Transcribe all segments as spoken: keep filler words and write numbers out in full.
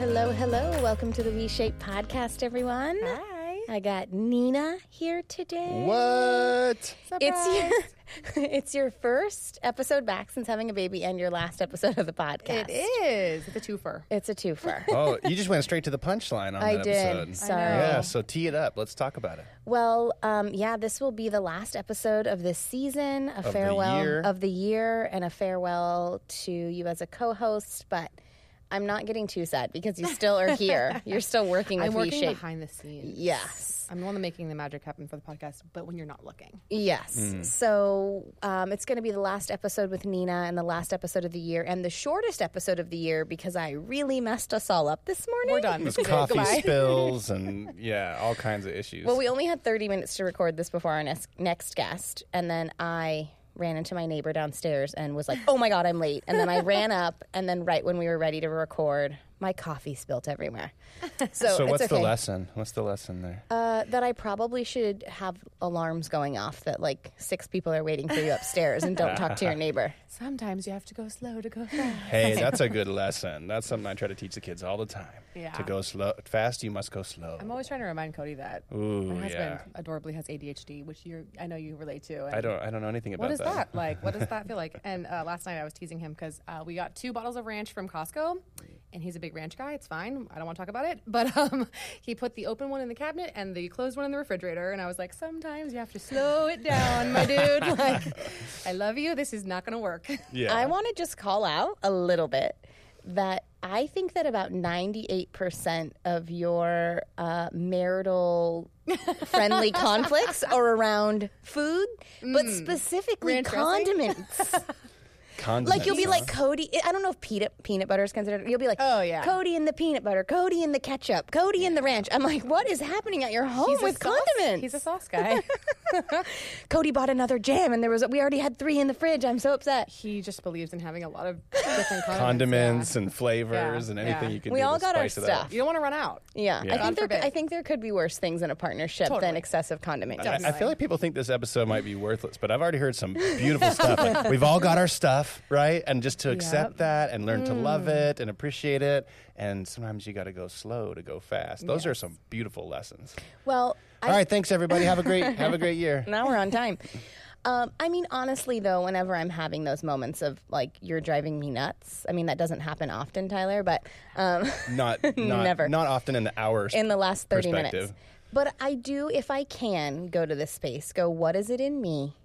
Hello, hello. Welcome to the WeShape podcast, everyone. Hi. I got Nina here today. What? Surprise. It's your, it's your first episode back since having a baby and your last episode of the podcast. It is. It's a twofer. It's a twofer. Oh, you just went straight to the punchline on I that did. episode. Sorry. Yeah, so tee it up. Let's talk about it. Well, um, yeah, this will be the last episode of this season, a of farewell the year. of the year, and a farewell to you as a co-host, but I'm not getting too sad because you still are here. You're still working with WeShape. I'm working behind the scenes. Yes. I'm the one making the magic happen for the podcast, but when you're not looking. Yes. Mm. So um, it's going to be the last episode with Nina and the last episode of the year and the shortest episode of the year because I really messed us all up this morning. We're done. There's coffee Goodbye. spills and, yeah, all kinds of issues. Well, we only had thirty minutes to record this before our next, next guest, and then I ran into my neighbor downstairs and was like, oh my God, I'm late. And then I ran up, and then right when we were ready to record, my coffee spilt everywhere. So, so what's okay. the lesson? What's the lesson there? Uh, that I probably should have alarms going off that like six people are waiting for you upstairs and don't talk to your neighbor. Sometimes you have to go slow to go fast. Hey, that's a good lesson. That's something I try to teach the kids all the time. Yeah. To go slow, fast, you must go slow. I'm always trying to remind Cody that. Ooh, my husband yeah. adorably has A D H D, which you're, I know you relate to. I don't I don't know anything about that. What is that, that like? What does that feel like? And uh, last night I was teasing him because uh, we got two bottles of ranch from Costco. And he's a big ranch guy. It's fine. I don't want to talk about it. But um, he put the open one in the cabinet and the closed one in the refrigerator. And I was like, sometimes you have to slow it down, my dude. Like, I love you. This is not going to work. Yeah. I want to just call out a little bit that I think that about ninety-eight percent of your uh, marital friendly conflicts are around food, mm. but specifically ranch condiments. Condiments. Like, you'll be like, Cody, I don't know if peanut, peanut butter is considered. You'll be like, oh, yeah. Cody in the peanut butter, Cody in the ketchup, Cody yeah. in the ranch. I'm like, what is happening at your home He's with condiments? He's a sauce guy. Cody bought another jam, and there was a, we already had three in the fridge. I'm so upset. He just believes in having a lot of different condiments. Condiments yeah. and flavors yeah. and anything yeah. you can we do. We all got our stuff. You don't want to run out. Yeah. yeah. I, think there, I think there could be worse things in a partnership totally. than excessive condiment. I, I feel like people think this episode might be worthless, but I've already heard some beautiful stuff. Like, we've all got our stuff. Right? And just to accept yep. that and learn mm. to love it and appreciate it. And sometimes you got to go slow to go fast. Those yes. are some beautiful lessons. Well, all I... right. Thanks, everybody. Have a great, have a great year. Now we're on time. Um, I mean, honestly, though, whenever I'm having those moments of like, you're driving me nuts. I mean, that doesn't happen often, Tyler, but um, not, not never, not often in the hours in the last thirty minutes. But I do, if I can, go to this space. Go. What is it in me?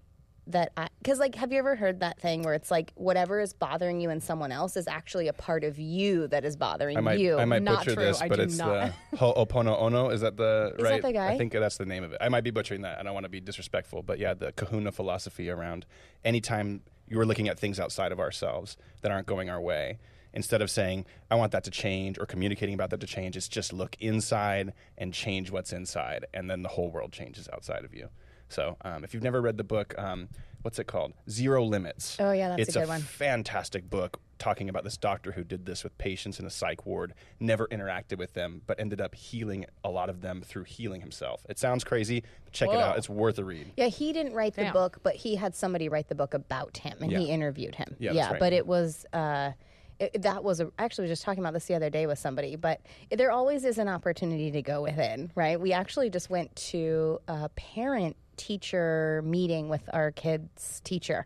That I, because like, have you ever heard that thing where it's like whatever is bothering you in someone else is actually a part of you that is bothering I might, you? I might not butcher true. this, but it's not. the Ho'opono Ono. Is that the is right? Is that the guy? I think that's the name of it. I might be butchering that. I don't want to be disrespectful, but yeah, the Kahuna philosophy around anytime you are looking at things outside of ourselves that aren't going our way. Instead of saying, I want that to change or communicating about that to change, it's just look inside and change what's inside. And then the whole world changes outside of you. So um, if you've never read the book, um, what's it called? Zero Limits. Oh, yeah, that's it's a good a one. It's a fantastic book talking about this doctor who did this with patients in a psych ward, never interacted with them, but ended up healing a lot of them through healing himself. It sounds crazy. Check Whoa. it out. It's worth a read. Yeah, he didn't write Damn. the book, but he had somebody write the book about him, and yeah. he interviewed him. Yeah, yeah that's right. But it was... Uh, It, that was a, actually we were just talking about this the other day with somebody, but there always is an opportunity to go within, right? We actually just went to a parent-teacher meeting with our kids' teacher,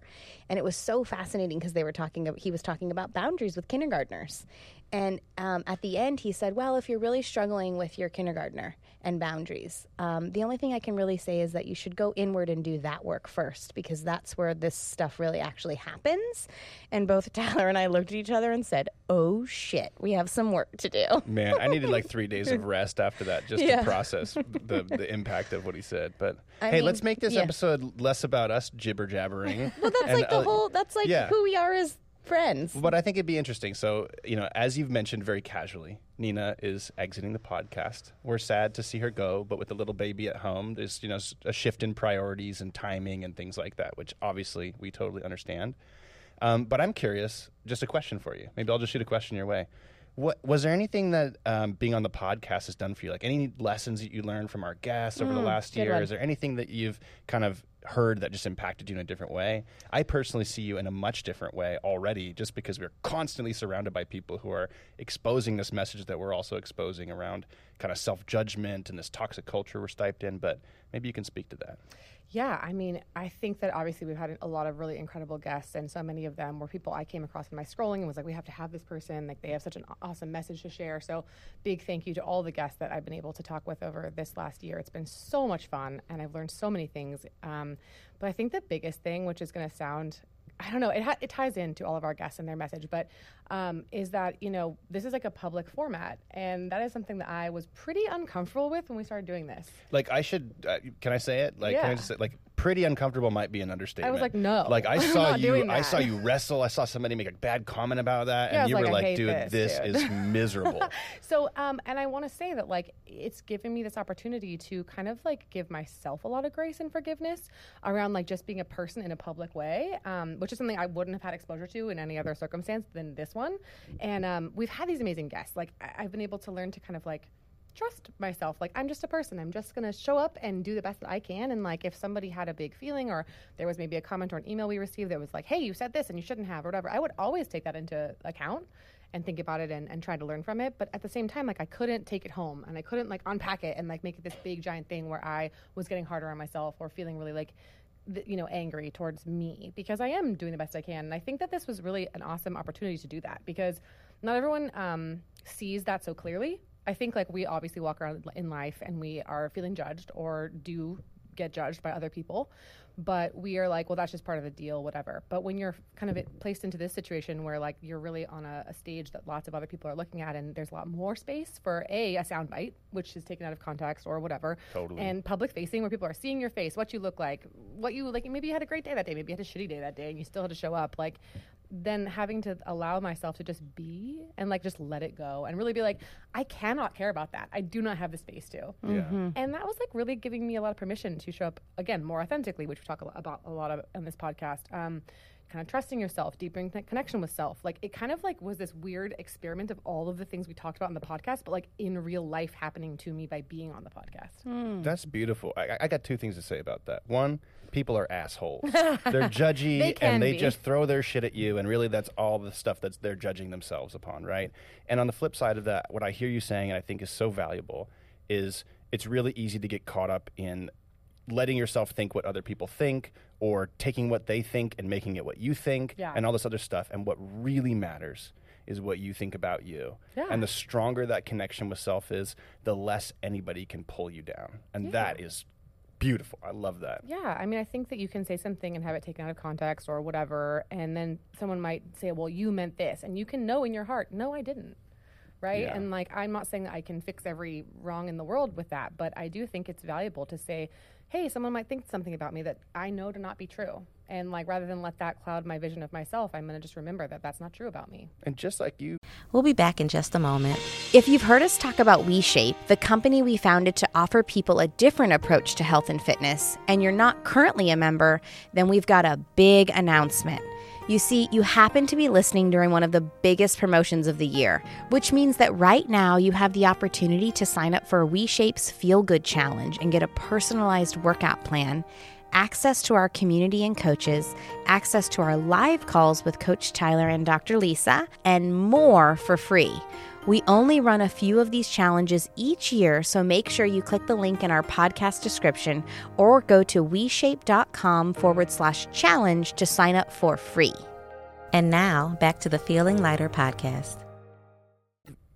and it was so fascinating because they were talking. He was talking about boundaries with kindergartners, and um, at the end he said, "Well, if you're really struggling with your kindergartner and boundaries, um, the only thing I can really say is that you should go inward and do that work first, because that's where this stuff really actually happens." And both Tyler and I looked at each other and said, oh shit, we have some work to do. Man, I needed like three days of rest after that just yeah. to process the, the impact of what he said. But I hey, mean, let's make this yeah. episode less about us jibber jabbering. Well, that's and, like the uh, whole, that's like yeah. who we are as friends. But I think it'd be interesting. So, you know, as you've mentioned very casually, Nina is exiting the podcast. We're sad to see her go, but with a little baby at home, there's, you know, a shift in priorities and timing and things like that, which obviously we totally understand. Um, but I'm curious, just a question for you. Maybe I'll just shoot a question your way. What was there anything that um, being on the podcast has done for you? Like any lessons that you learned from our guests over mm, the last year? One. Is there anything that you've kind of heard that just impacted you in a different way. I personally see you in a much different way already, just because we're constantly surrounded by people who are exposing this message that we're also exposing around kind of self-judgment and this toxic culture we're steeped in. But maybe you can speak to that. Yeah, I mean, I think that obviously we've had a lot of really incredible guests, and so many of them were people I came across in my scrolling and was like, we have to have this person. Like, they have such an awesome message to share. So big thank you to all the guests that I've been able to talk with over this last year. It's been so much fun, and I've learned so many things. Um, but I think the biggest thing, which is going to sound, I don't know, it ha- it ties into all of our guests and their message, but um, is that, you know, this is like a public format, and that is something that I was pretty uncomfortable with when we started doing this. Like, I should, uh, can I say it? Like, yeah. Can I just say, like, pretty uncomfortable might be an understatement. I was like, no. Like, I saw you, I saw you wrestle. I saw somebody make a bad comment about that, yeah, and you like, were like, dude, this, this dude. is miserable. So, um, and I want to say that, like, it's given me this opportunity to kind of, like, give myself a lot of grace and forgiveness around, like, just being a person in a public way, um, which is something I wouldn't have had exposure to in any other circumstance than this one. And um, we've had these amazing guests. Like, I- I've been able to learn to kind of, like, trust myself. Like, I'm just a person. I'm just going to show up and do the best that I can. And like, if somebody had a big feeling, or there was maybe a comment or an email we received that was like, hey, you said this and you shouldn't have, or whatever, I would always take that into account and think about it and, and try to learn from it. But at the same time, like, I couldn't take it home, and I couldn't like unpack it and like make it this big giant thing where I was getting harder on myself or feeling really like, th- you know, angry towards me, because I am doing the best I can. And I think that this was really an awesome opportunity to do that, because not everyone um, sees that so clearly. I think like we obviously walk around in life and we are feeling judged or do get judged by other people, but we are like, well, that's just part of the deal, whatever. But when you're kind of placed into this situation where like you're really on a, a stage that lots of other people are looking at, and there's a lot more space for a, a sound bite, which is taken out of context or whatever. Totally. And public facing, where people are seeing your face, what you look like, what you like, maybe you had a great day that day, maybe you had a shitty day that day, and you still had to show up. Like, then having to allow myself to just be and like just let it go and really be like, I cannot care about that. I do not have the space to. Yeah. Mm-hmm. And that was like really giving me a lot of permission to show up again more authentically, which we talk about a lot of on this podcast. Um, kind of trusting yourself, deepening th- connection with self. Like, it kind of like was this weird experiment of all of the things we talked about on the podcast, but like in real life happening to me by being on the podcast. Mm. That's beautiful. I, I got two things to say about that. One, people are assholes. They're judgy they and they be. just throw their shit at you. And really that's all the stuff that they're judging themselves upon, right? And on the flip side of that, what I hear you saying, and I think is so valuable, is it's really easy to get caught up in letting yourself think what other people think, or taking what they think and making it what you think, yeah. and all this other stuff. And what really matters is what you think about you. Yeah. And the stronger that connection with self is, the less anybody can pull you down. And yeah. that is beautiful. I love that. Yeah. I mean, I think that you can say something and have it taken out of context or whatever, and then someone might say, well, you meant this. And you can know in your heart, no, I didn't. Right? Yeah. And like, I'm not saying that I can fix every wrong in the world with that, but I do think it's valuable to say, hey, someone might think something about me that I know to not be true. And like, rather than let that cloud my vision of myself, I'm going to just remember that that's not true about me. And just like you. We'll be back in just a moment. If you've heard us talk about WeShape, the company we founded to offer people a different approach to health and fitness, and you're not currently a member, then we've got a big announcement. You see, you happen to be listening during one of the biggest promotions of the year, which means that right now you have the opportunity to sign up for WeShape's Feel Good Challenge and get a personalized workout plan, access to our community and coaches, access to our live calls with Coach Tyler and Doctor Lisa, and more for free. We only run a few of these challenges each year, so make sure you click the link in our podcast description or go to WeShape.com forward slash challenge to sign up for free. And now, back to the Feeling Lighter podcast.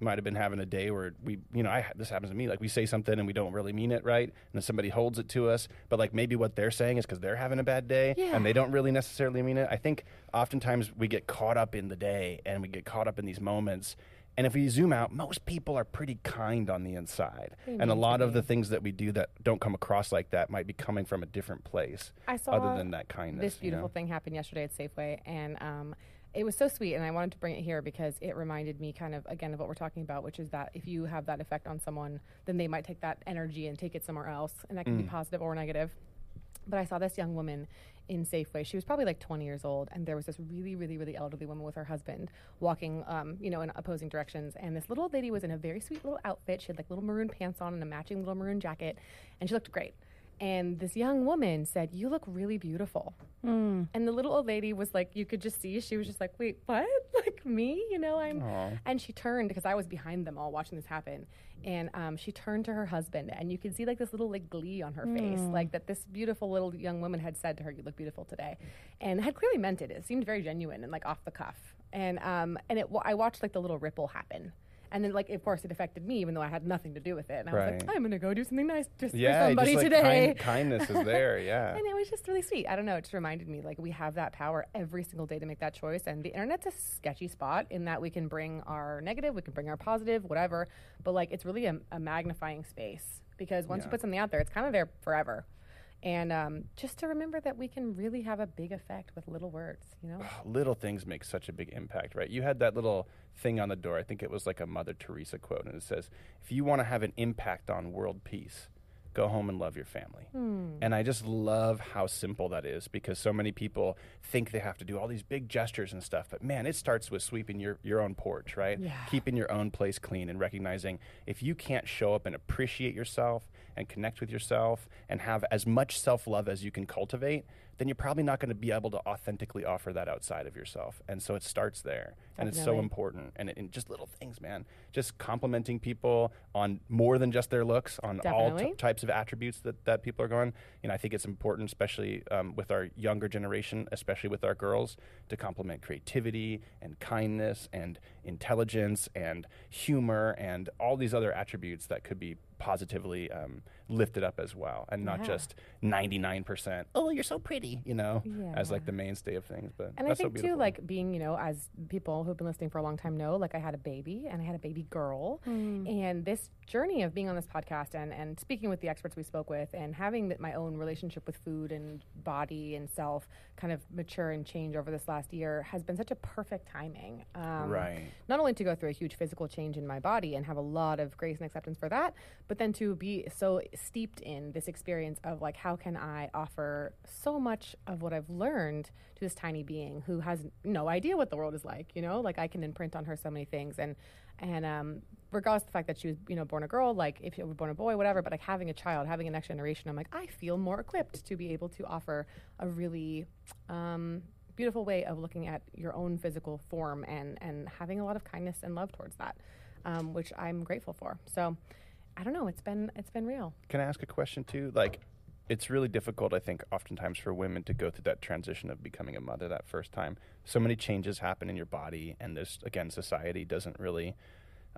Might have been having a day where we, you know, I this happens to me, like we say something and we don't really mean it, right? And then somebody holds it to us, but like maybe what they're saying is because they're having a bad day yeah. and they don't really necessarily mean it. I think oftentimes we get caught up in the day and we get caught up in these moments. And if we zoom out, most people are pretty kind on the inside. They and a lot of the things that we do that don't come across like that might be coming from a different place I saw other than that kindness. This beautiful you know? thing happened yesterday at Safeway. And um, it was so sweet. And I wanted to bring it here because it reminded me kind of, again, of what we're talking about, which is that if you have that effect on someone, then they might take that energy and take it somewhere else. And that can mm. be positive or negative. But I saw this young woman in Safeway. She was probably like twenty years old, and there was this really, really, really elderly woman with her husband walking, um, you know, in opposing directions. And this little lady was in a very sweet little outfit. She had like little maroon pants on and a matching little maroon jacket, and she looked great. And this young woman said, "You look really beautiful." Mm. And the little old lady was like, you could just see, she was just like, "Wait, what? Like me? You know, I'm..." Aww. And she turned, because I was behind them all watching this happen. And um, she turned to her husband, and you could see like this little like glee on her mm. face, like that this beautiful little young woman had said to her, "You look beautiful today," and had clearly meant it. It seemed very genuine and like off the cuff. And um, and it, I watched like the little ripple happen. And then, like, of course, it affected me, even though I had nothing to do with it. And I right. was like, I'm going to go do something nice just yeah, for somebody just, like, today. Kind, kindness is there, yeah. And it was just really sweet. I don't know. It just reminded me, like, we have that power every single day to make that choice. And the internet's a sketchy spot in that we can bring our negative, we can bring our positive, whatever. But, like, it's really a, a magnifying space. Because once yeah. you put something out there, it's kind of there forever. And um, just to remember that we can really have a big effect with little words, you know? Oh, little things make such a big impact, right? You had that little thing on the door. I think it was like a Mother Teresa quote, and it says, if you want to have an impact on world peace, go home and love your family. Hmm. And I just love how simple that is, because so many people think they have to do all these big gestures and stuff. But man, it starts with sweeping your, your own porch, right? Yeah. Keeping your own place clean and recognizing if you can't show up and appreciate yourself and connect with yourself and have as much self-love as you can cultivate, then you're probably not going to be able to authentically offer that outside of yourself. And so it starts there. Definitely. And it's so important. And, it, and just little things, man. Just complimenting people on more than just their looks, on Definitely. all t- types of attributes that, that people are going. You know, I think it's important, especially um, with our younger generation, especially with our girls, to compliment creativity and kindness and intelligence and humor and all these other attributes that could be positively um, lifted up as well, and not yeah. just ninety-nine percent, oh, you're so pretty, you know, yeah. as like the mainstay of things. But and that's I think so beautiful. Too, like being, you know, as people who've been listening for a long time know, like I had a baby and I had a baby girl, mm. and this journey of being on this podcast and, and speaking with the experts we spoke with and having that my own relationship with food and body and self kind of mature and change over this last year has been such a perfect timing. Um, right. Not only to go through a huge physical change in my body and have a lot of grace and acceptance for that, but But then to be so steeped in this experience of like, how can I offer so much of what I've learned to this tiny being who has no idea what the world is like, you know, like I can imprint on her so many things. And, and, um, regardless of the fact that she was, you know, born a girl, like if you were born a boy, whatever, but like having a child, having a next generation, I'm like, I feel more equipped to be able to offer a really, um, beautiful way of looking at your own physical form and, and having a lot of kindness and love towards that, um, which I'm grateful for. So, I don't know. It's been it's been real. Can I ask a question too? Like, it's really difficult, I think, oftentimes for women to go through that transition of becoming a mother that first time. So many changes happen in your body, and this again, society doesn't really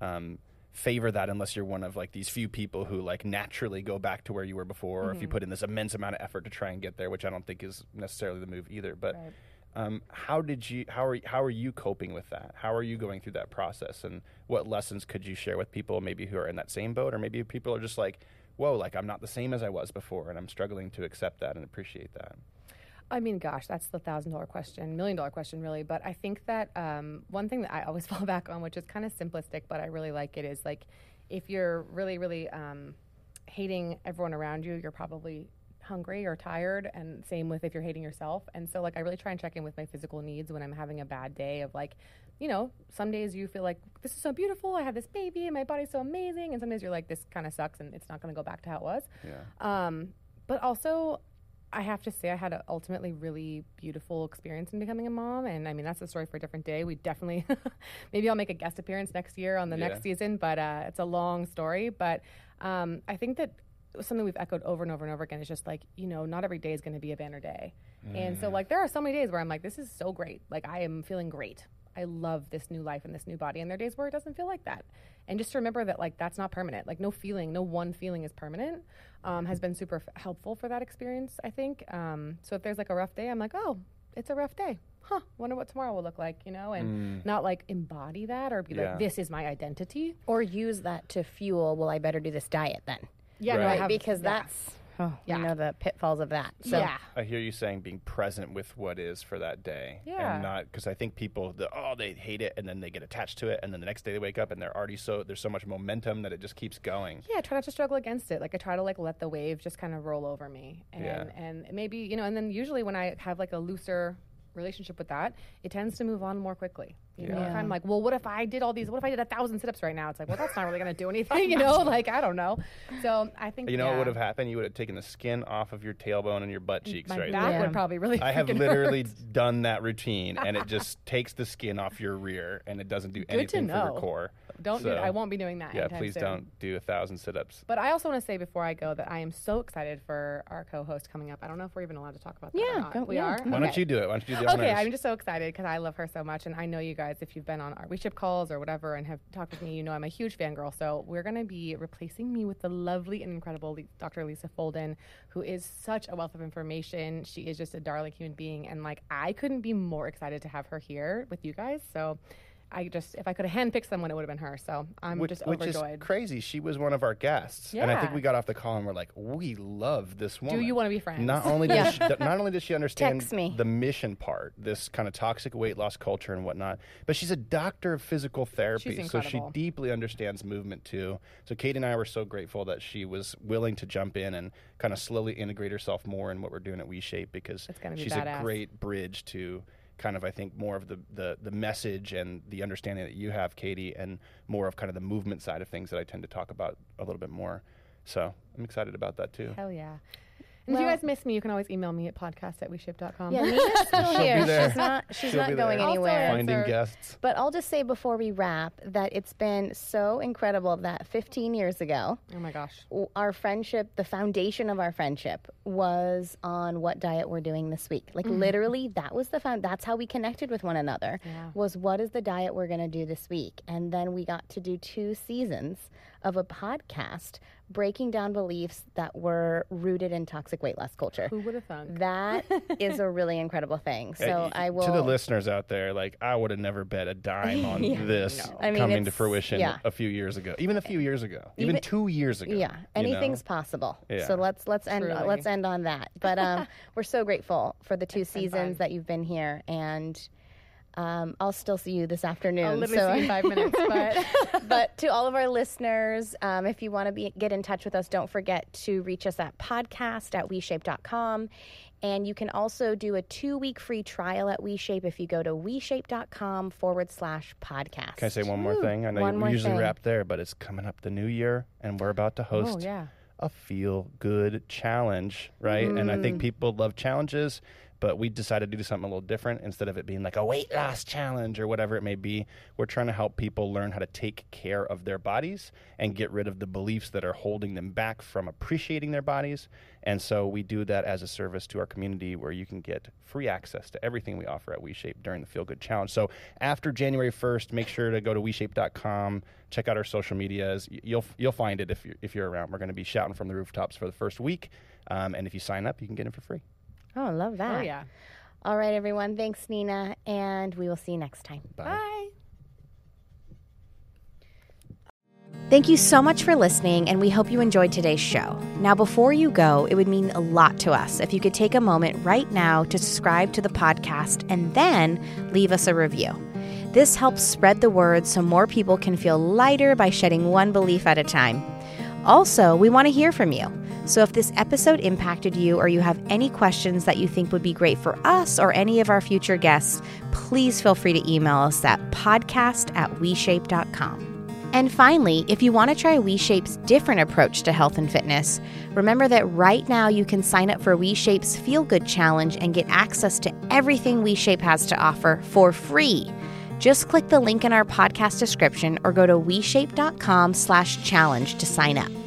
um, favor that unless you're one of like these few people who like naturally go back to where you were before, mm-hmm. or if you put in this immense amount of effort to try and get there, which I don't think is necessarily the move either. But right. um, how did you? How are how are you coping with that? How are you going through that process? And what lessons could you share with people maybe who are in that same boat, or maybe people are just like, whoa, like I'm not the same as I was before, and I'm struggling to accept that and appreciate that? I mean, gosh, that's the thousand dollar question, million dollar question, really. But I think that um, one thing that I always fall back on, which is kind of simplistic, but I really like it, is like if you're really, really um, hating everyone around you, you're probably hungry or tired, and same with if you're hating yourself. And so like I really try and check in with my physical needs when I'm having a bad day of like, you know, some days you feel like this is so beautiful, I have this baby and my body's so amazing, and some days you're like, this kind of sucks and it's not going to go back to how it was. Yeah. Um, but also I have to say I had an ultimately really beautiful experience in becoming a mom, and I mean that's a story for a different day. We definitely maybe I'll make a guest appearance next year on the yeah. next season, but uh, it's a long story. But um, I think that something we've echoed over and over and over again is just like, you know, not every day is going to be a banner day. Mm. And so like there are so many days where I'm like, this is so great. Like I am feeling great. I love this new life and this new body. And there are days where it doesn't feel like that. And just to remember that like that's not permanent. Like no feeling, no one feeling is permanent um, has been super f- helpful for that experience, I think. Um, so if there's like a rough day, I'm like, oh, it's a rough day. Huh, wonder what tomorrow will look like, you know, and mm. not like embody that or be yeah. like, this is my identity. Or use that to fuel, well, I better do this diet then. Yeah, right. no, have, because yeah. that's, oh, yeah. you know, the pitfalls of that. So yeah. I hear you saying being present with what is for that day. Yeah. And not, because I think people, the, oh, they hate it, and then they get attached to it, and then the next day they wake up, and they're already so, there's so much momentum that it just keeps going. Yeah, I try not to struggle against it. Like, I try to, like, let the wave just kind of roll over me. And, yeah. and maybe, you know, and then usually when I have, like, a looser relationship with that, it tends to move on more quickly. You know, yeah. if I'm like, well, what if I did all these? What if I did a thousand sit-ups right now? It's like, well, that's not really going to do anything, you know? Like, I don't know. So I think, you know, yeah. what would have happened? You would have taken the skin off of your tailbone and your butt cheeks My right back there. Would probably really I have literally hurt. done that routine, and it just takes the skin off your rear, and it doesn't do Good anything for your core. Don't so, do that. I won't be doing that anytime soon. Yeah, please don't do a thousand sit-ups. But I also want to say before I go that I am so excited for our co-host coming up. I don't know if we're even allowed to talk about that yeah, or not. We yeah. are? Why okay. don't you do it? Why don't you do the honors? Okay, I'm just so excited because I love her so much, and I know you guys. If you've been on our WeShape calls or whatever and have talked with me, you know I'm a huge fangirl. So we're going to be replacing me with the lovely and incredible Doctor Lisa Folden, who is such a wealth of information. She is just a darling human being. And, like, I couldn't be more excited to have her here with you guys. So I just, if I could have handpicked someone, it would have been her. So I'm which, just overjoyed. Which is crazy. She was one of our guests. Yeah. And I think we got off the call and we're like, we love this woman. Do you want to be friends? Not only yeah. does she, not only does she understand the mission part, this kind of toxic weight loss culture and whatnot, but she's a doctor of physical therapy. So she deeply understands movement too. So Kate and I were so grateful that she was willing to jump in and kind of slowly integrate herself more in what we're doing at WeShape, because be she's badass. a great bridge to kind of, I think, more of the, the, the message and the understanding that you have, Katie, and more of kind of the movement side of things that I tend to talk about a little bit more. So I'm excited about that, too. Hell yeah. And well, if you guys miss me, you can always email me at podcast at we shape dot com. Yeah, Nina's still here. She's not, she's not going there. anywhere. Finding guests. But I'll just say before we wrap that it's been so incredible that fifteen years ago, oh my gosh, our friendship, the foundation of our friendship, was on what diet we're doing this week. Like mm-hmm. literally, that was the found. That's how we connected with one another. Yeah. Was what is the diet we're going to do this week? And then we got to do two seasons of a podcast breaking down beliefs that were rooted in toxic weight loss culture. Who would have thunk? That is a really incredible thing. So uh, I will... To the listeners out there, like, I would have never bet a dime on yeah, this no. I mean, coming to fruition yeah. a few years ago. Even a few years ago. Even, even two years ago. Yeah. Anything's know? possible. Yeah. So let's let's end Truly. let's end on that. But um, we're so grateful for the two it's seasons that you've been here, and... Um, I'll still see you this afternoon. I'll literally so. see you in five minutes. But, but to all of our listeners, um, if you want to be get in touch with us, don't forget to reach us at podcast at we shape dot com. And you can also do a two-week free trial at WeShape if you go to WeShape.com forward slash podcast. Can I say one more Ooh, thing? I know you usually thing. wrap there, but it's coming up the new year, and we're about to host oh, yeah. a feel-good challenge, right? Mm. And I think people love challenges. But we decided to do something a little different. Instead of it being like a weight loss challenge or whatever it may be, we're trying to help people learn how to take care of their bodies and get rid of the beliefs that are holding them back from appreciating their bodies. And so we do that as a service to our community, where you can get free access to everything we offer at WeShape during the Feel Good Challenge. So after January first, make sure to go to we shape dot com, check out our social medias. You'll you'll find it if you're, if you're around. We're going to be shouting from the rooftops for the first week. Um, and if you sign up, you can get in for free. Oh, I love that. Oh, yeah. All right, everyone. Thanks, Nina. And we will see you next time. Bye. Bye. Thank you so much for listening, and we hope you enjoyed today's show. Now, before you go, it would mean a lot to us if you could take a moment right now to subscribe to the podcast and then leave us a review. This helps spread the word so more people can feel lighter by shedding one belief at a time. Also, we want to hear from you. So if this episode impacted you, or you have any questions that you think would be great for us or any of our future guests, please feel free to email us at podcast at we shape dot com. And finally, if you want to try WeShape's different approach to health and fitness, remember that right now you can sign up for WeShape's Feel Good Challenge and get access to everything WeShape has to offer for free. Just click the link in our podcast description or go to we shape dot com slash challenge to sign up.